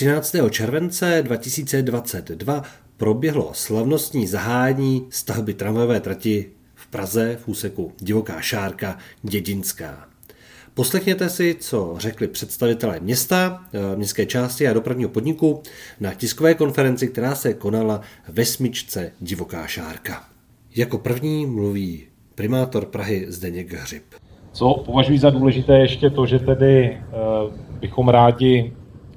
13. července 2022 proběhlo slavnostní zahájení stavby tramvajové trati v Praze v úseku Divoká šárka Dědinská. Poslechněte si, co řekli představitelé města, městské části a dopravního podniku na tiskové konferenci, která se konala ve smyčce Divoká šárka. Jako první mluví primátor Prahy Zdeněk Hřib. Co považuji za důležité ještě to, že tedy bychom rádi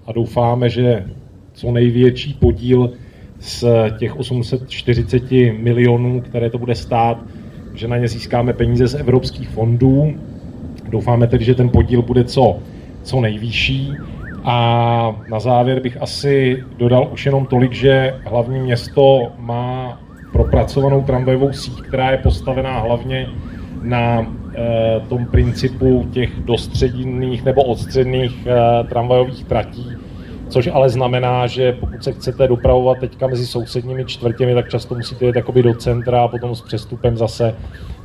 a doufáme, že co největší podíl z těch 840 milionů, které to bude stát, že na ně získáme peníze z evropských fondů. Doufáme tedy, že ten podíl bude co nejvyšší. A na závěr bych asi dodal už jenom tolik, že hlavní město má propracovanou tramvajovou síť, která je postavená hlavně na tom principu těch dostředinných nebo odstředných tramvajových tratí, což ale znamená, že pokud se chcete dopravovat teďka mezi sousedními čtvrtěmi, tak často musíte jít jakoby do centra a potom s přestupem zase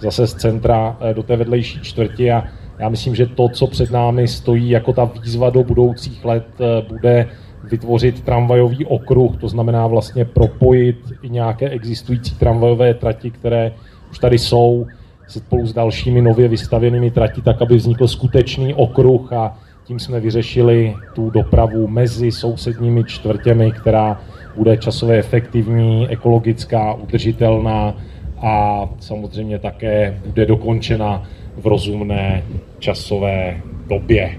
z centra do té vedlejší čtvrti. A já myslím, že to, co před námi stojí jako ta výzva do budoucích let, bude vytvořit tramvajový okruh, to znamená vlastně propojit i nějaké existující tramvajové trati, které už tady jsou, spolu s dalšími nově vystavěnými trati, tak aby vznikl skutečný okruh a tím jsme vyřešili tu dopravu mezi sousedními čtvrtěmi, která bude časově efektivní, ekologická, udržitelná a samozřejmě také bude dokončena v rozumné časové době.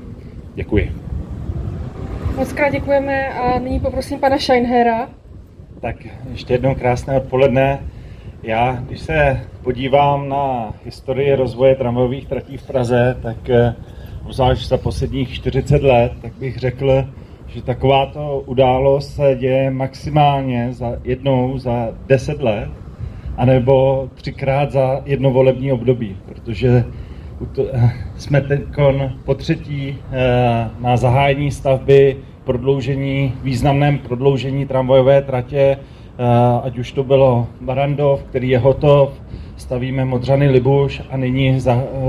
Děkuji. Mockrát děkujeme a nyní poprosím pana Scheinhera. Tak ještě jednou krásné odpoledne. Já, když se podívám na historii rozvoje tramvajových tratí v Praze, tak obzvlášť za posledních 40 let, tak bych řekl, že takováto událost se děje maximálně jednou za 10 let, anebo 3krát za jedno volební období, protože jsme teďkon potřetí na zahájení stavby významném prodloužení tramvajové tratě, ať už to bylo Barrandov, který je hotov, stavíme Modřany Libuš a nyní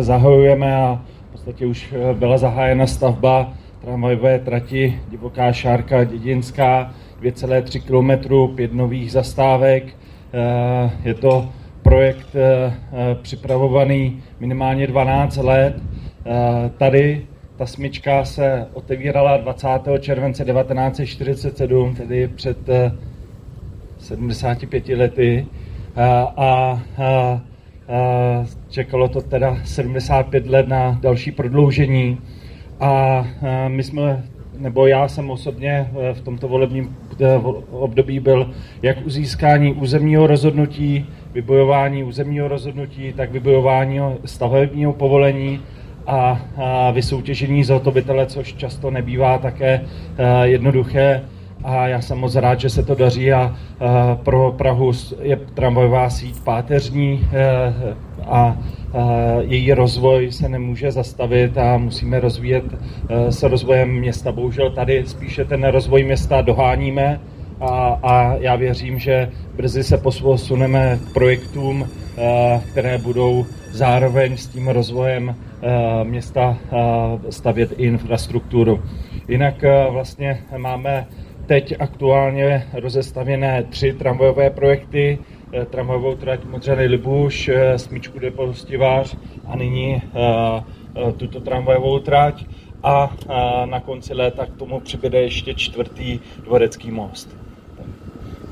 zahajujeme a v podstatě už byla zahájena stavba tramvajové trati Divoká šárka Dědinská, 2,3 km, 5 nových zastávek. Je to projekt připravovaný minimálně 12 let. Tady ta smyčka se otevírala 20. července 1947, tedy před 75 lety a čekalo to teda 75 let na další prodloužení a já jsem osobně v tomto volebním období byl jak u získání územního rozhodnutí, vybojování územního rozhodnutí, tak vybojování stavebního povolení a vysoutěžení zhotovitele, což často nebývá také jednoduché. A já jsem moc rád, že se to daří a pro Prahu je tramvajová síť páteřní a její rozvoj se nemůže zastavit a musíme rozvíjet se rozvojem města. Bohužel tady spíše ten rozvoj města doháníme a já věřím, že brzy se posuneme k projektům, které budou zároveň s tím rozvojem města stavět i infrastrukturu. Jinak vlastně máme teď aktuálně rozestavěné 3 tramvajové projekty, tramvajovou trať Modřany Libuš, smyčku depo Hostivář a nyní tuto tramvajovou trať a na konci léta k tomu přibude ještě 4. Dvorecký most.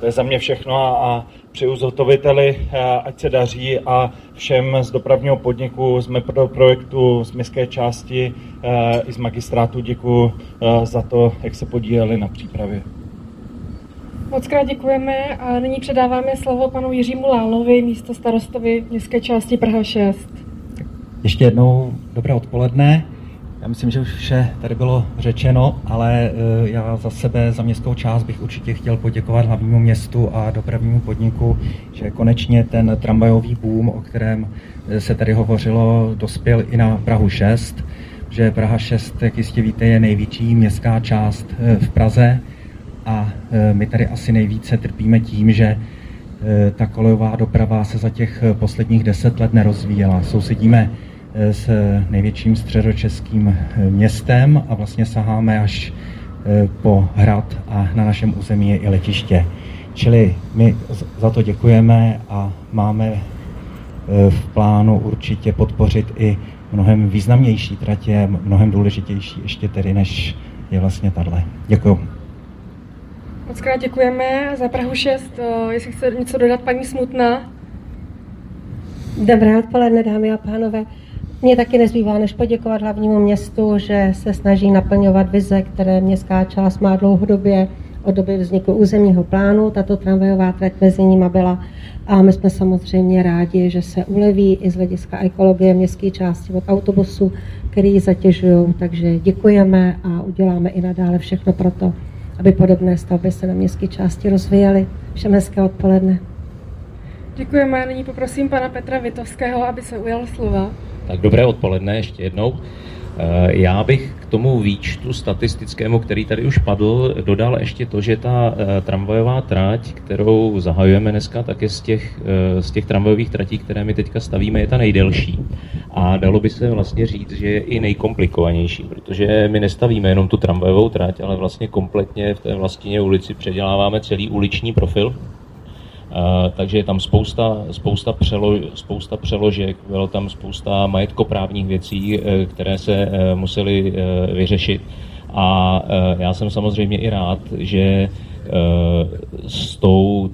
To je za mě všechno a přeju zhotoviteli, ať se daří a všem z dopravního podniku, z projektu, z městské části i z magistrátu děkuji za to, jak se podíleli na přípravě. Mockrát děkujeme a nyní předáváme slovo panu Jiřímu Lálovi, místostarostovi městské části Praha 6. Ještě jednou dobré odpoledne. Já myslím, že už vše tady bylo řečeno, ale já za městskou část bych určitě chtěl poděkovat hlavnímu městu a dopravnímu podniku, že konečně ten tramvajový boom, o kterém se tady hovořilo, dospěl i na Prahu 6, že Praha 6, jak jistě víte, je největší městská část v Praze a my tady asi nejvíce trpíme tím, že ta kolejová doprava se za těch posledních 10 let nerozvíjela. Sousedíme s největším středočeským městem a vlastně saháme až po hrad a na našem území je i letiště. Čili my za to děkujeme a máme v plánu určitě podpořit i mnohem významnější tratě, mnohem důležitější ještě tedy, než je vlastně tahle. Děkuju. Moc krát děkujeme za Prahu 6. Jestli chce něco dodat paní Smutná? Dobré odpoledne, dámy a pánové. Mně taky nezbývá, než poděkovat hlavnímu městu, že se snaží naplňovat vize, které městská část má dlouhodobě od doby vzniku územního plánu. Tato tramvajová trať mezi nima byla a my jsme samozřejmě rádi, že se uleví i z hlediska ekologie městské části od autobusů, který ji zatěžují. Takže děkujeme a uděláme i nadále všechno pro to, aby podobné stavby se na městské části rozvíjely. Všem hezké odpoledne. Děkujeme. Nyní poprosím pana Petra Vitovského, aby se ujal slova. Tak dobré odpoledne ještě jednou. Já bych k tomu výčtu statistickému, který tady už padl, dodal ještě to, že ta tramvajová trať, kterou zahajujeme dneska, tak je z těch tramvajových tratí, které my teďka stavíme, je ta nejdelší. A dalo by se vlastně říct, že je i nejkomplikovanější, protože my nestavíme jenom tu tramvajovou trať, ale vlastně kompletně v té Vlastinině ulici předěláváme celý uliční profil. Takže je tam spousta přeložek, bylo tam spousta majetkoprávních věcí, které se musely vyřešit. A já jsem samozřejmě i rád, že s tou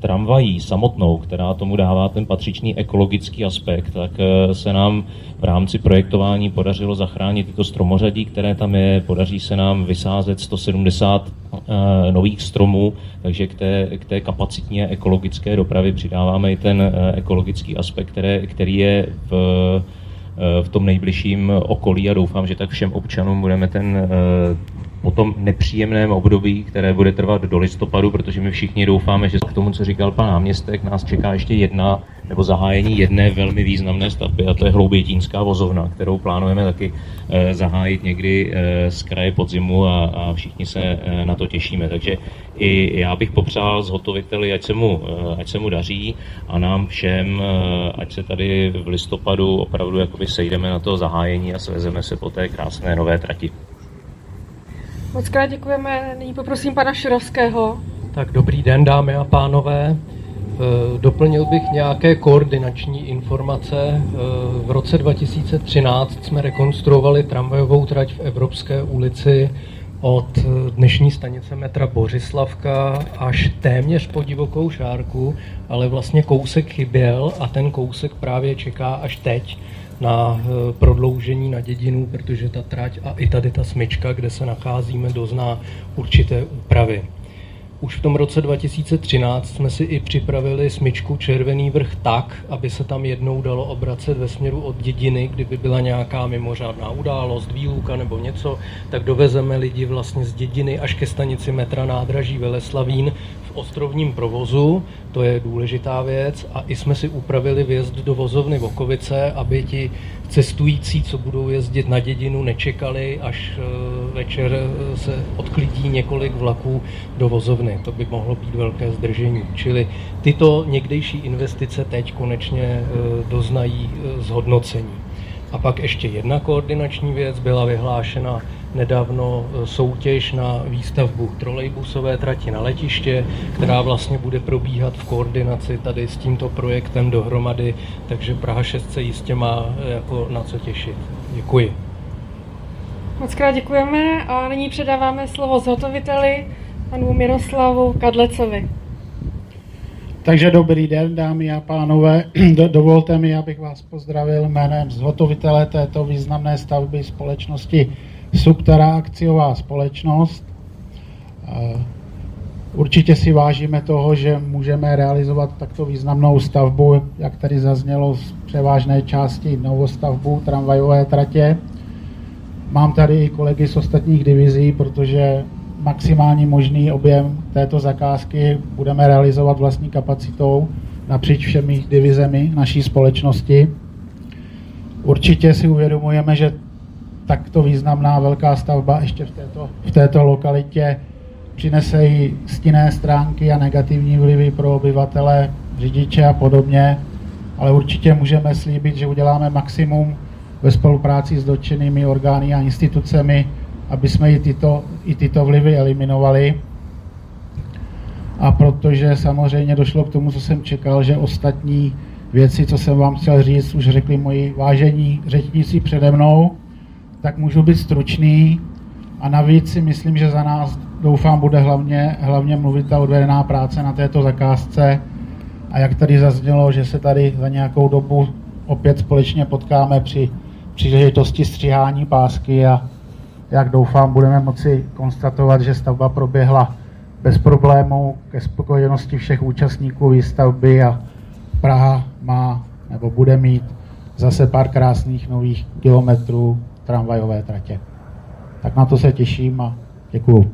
tramvají samotnou, která tomu dává ten patřičný ekologický aspekt, tak se nám v rámci projektování podařilo zachránit tyto stromořadí, které tam je, podaří se nám vysázet 170 nových stromů, takže k té kapacitně ekologické dopravy přidáváme i ten ekologický aspekt, který je v tom nejbližším okolí a doufám, že tak všem občanům budeme ten po tom nepříjemném období, které bude trvat do listopadu, protože my všichni doufáme, že k tomu, co říkal pan náměstek, nás čeká ještě jedna nebo zahájení jedné velmi významné stavby a to je Hloubětínská vozovna, kterou plánujeme taky zahájit někdy z kraje podzimu a všichni se na to těšíme. Takže i já bych popřál zhotoviteli, ať se mu daří a nám všem, ať se tady v listopadu opravdu jakoby sejdeme na to zahájení a svezeme se po té krásné nové trati. Moc krát děkujeme. Nyní poprosím pana Širovského. Tak dobrý den, dámy a pánové. Doplnil bych nějaké koordinační informace. V roce 2013 jsme rekonstruovali tramvajovou trať v Evropské ulici od dnešní stanice metra Bořislavka až téměř po Divokou šárku, ale vlastně kousek chyběl a ten kousek právě čeká až teď na prodloužení na Dědinu, protože ta trať a i tady ta smyčka, kde se nacházíme, dozná určité úpravy. Už v tom roce 2013 jsme si i připravili smyčku Červený vrch tak, aby se tam jednou dalo obracet ve směru od Dědiny, kdyby byla nějaká mimořádná událost, výluka nebo něco, tak dovezeme lidi vlastně z Dědiny až ke stanici metra Nádraží Veleslavín v ostrovním provozu, to je důležitá věc, a i jsme si upravili vjezd do vozovny Vokovice, aby ti cestující, co budou jezdit na Dědinu, nečekali, až večer se odklidí několik vlaků do vozovny. To by mohlo být velké zdržení. Čili tyto někdejší investice teď konečně doznají zhodnocení. A pak ještě jedna koordinační věc, byla vyhlášena nedávno soutěž na výstavbu trolejbusové trati na letiště, která vlastně bude probíhat v koordinaci tady s tímto projektem dohromady, takže Praha 6 se jistě má jako na co těšit. Děkuji. Moc krát děkujeme a nyní předáváme slovo zhotoviteli panu Miroslavu Kadlecovi. Takže dobrý den, dámy a pánové. Dovolte mi, abych vás pozdravil jménem zhotovitele této významné stavby společnosti Subterra, akciová společnost. Určitě si vážíme toho, že můžeme realizovat takto významnou stavbu, jak tady zaznělo, z převážné části novostavbu tramvajové tratě. Mám tady i kolegy z ostatních divizí, protože maximální možný objem této zakázky budeme realizovat vlastní kapacitou napříč všemi divizemi naší společnosti. Určitě si uvědomujeme, že takto významná velká stavba ještě v této lokalitě přinese i stinné stránky a negativní vlivy pro obyvatele, řidiče a podobně, ale určitě můžeme slíbit, že uděláme maximum ve spolupráci s dotčenými orgány a institucemi aby jsme i tyto vlivy eliminovali. A protože samozřejmě došlo k tomu, co jsem čekal, že ostatní věci, co jsem vám chtěl říct, už řekli moji vážení řečníci přede mnou, tak můžu být stručný a navíc si myslím, že za nás, doufám, bude hlavně mluvit ta odvedená práce na této zakázce a jak tady zaznělo, že se tady za nějakou dobu opět společně potkáme při příležitosti stříhání pásky a jak doufám, budeme moci konstatovat, že stavba proběhla bez problémů ke spokojenosti všech účastníků výstavby a Praha má nebo bude mít zase pár krásných nových kilometrů tramvajové tratě. Tak na to se těším a děkuju.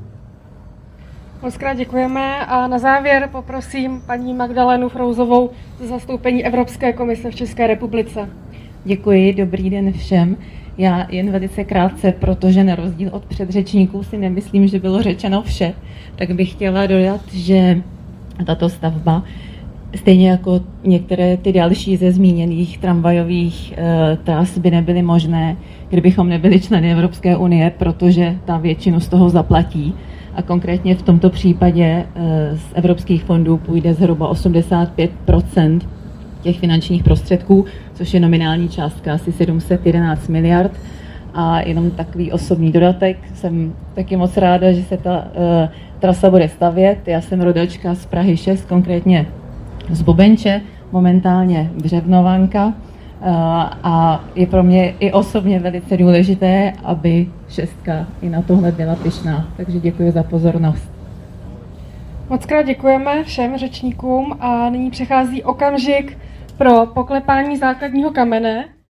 Mockrát děkujeme a na závěr poprosím paní Magdalenu Frouzovou za zastoupení Evropské komise v České republice. Děkuji, dobrý den všem. Já jen velice krátce, protože na rozdíl od předřečníků si nemyslím, že bylo řečeno vše, tak bych chtěla dodat, že tato stavba, stejně jako některé ty další ze zmíněných tramvajových tras by nebyly možné, kdybychom nebyli členy Evropské unie, protože ta většinu z toho zaplatí. A konkrétně v tomto případě z evropských fondů půjde zhruba 85% těch finančních prostředků, což je nominální částka asi 711 miliard. A jenom takový osobní dodatek, jsem taky moc ráda, že se ta trasa bude stavět. Já jsem rodačka z Prahy 6, konkrétně z Bobenče, momentálně Břevnovanka. A je pro mě i osobně velice důležité, aby šestka i na tohle byla pyšná. Takže děkuji za pozornost. Mockrát děkujeme všem řečníkům a nyní přechází okamžik pro poklepání základního kamene.